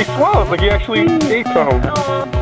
He swallowed, like he actually ate some.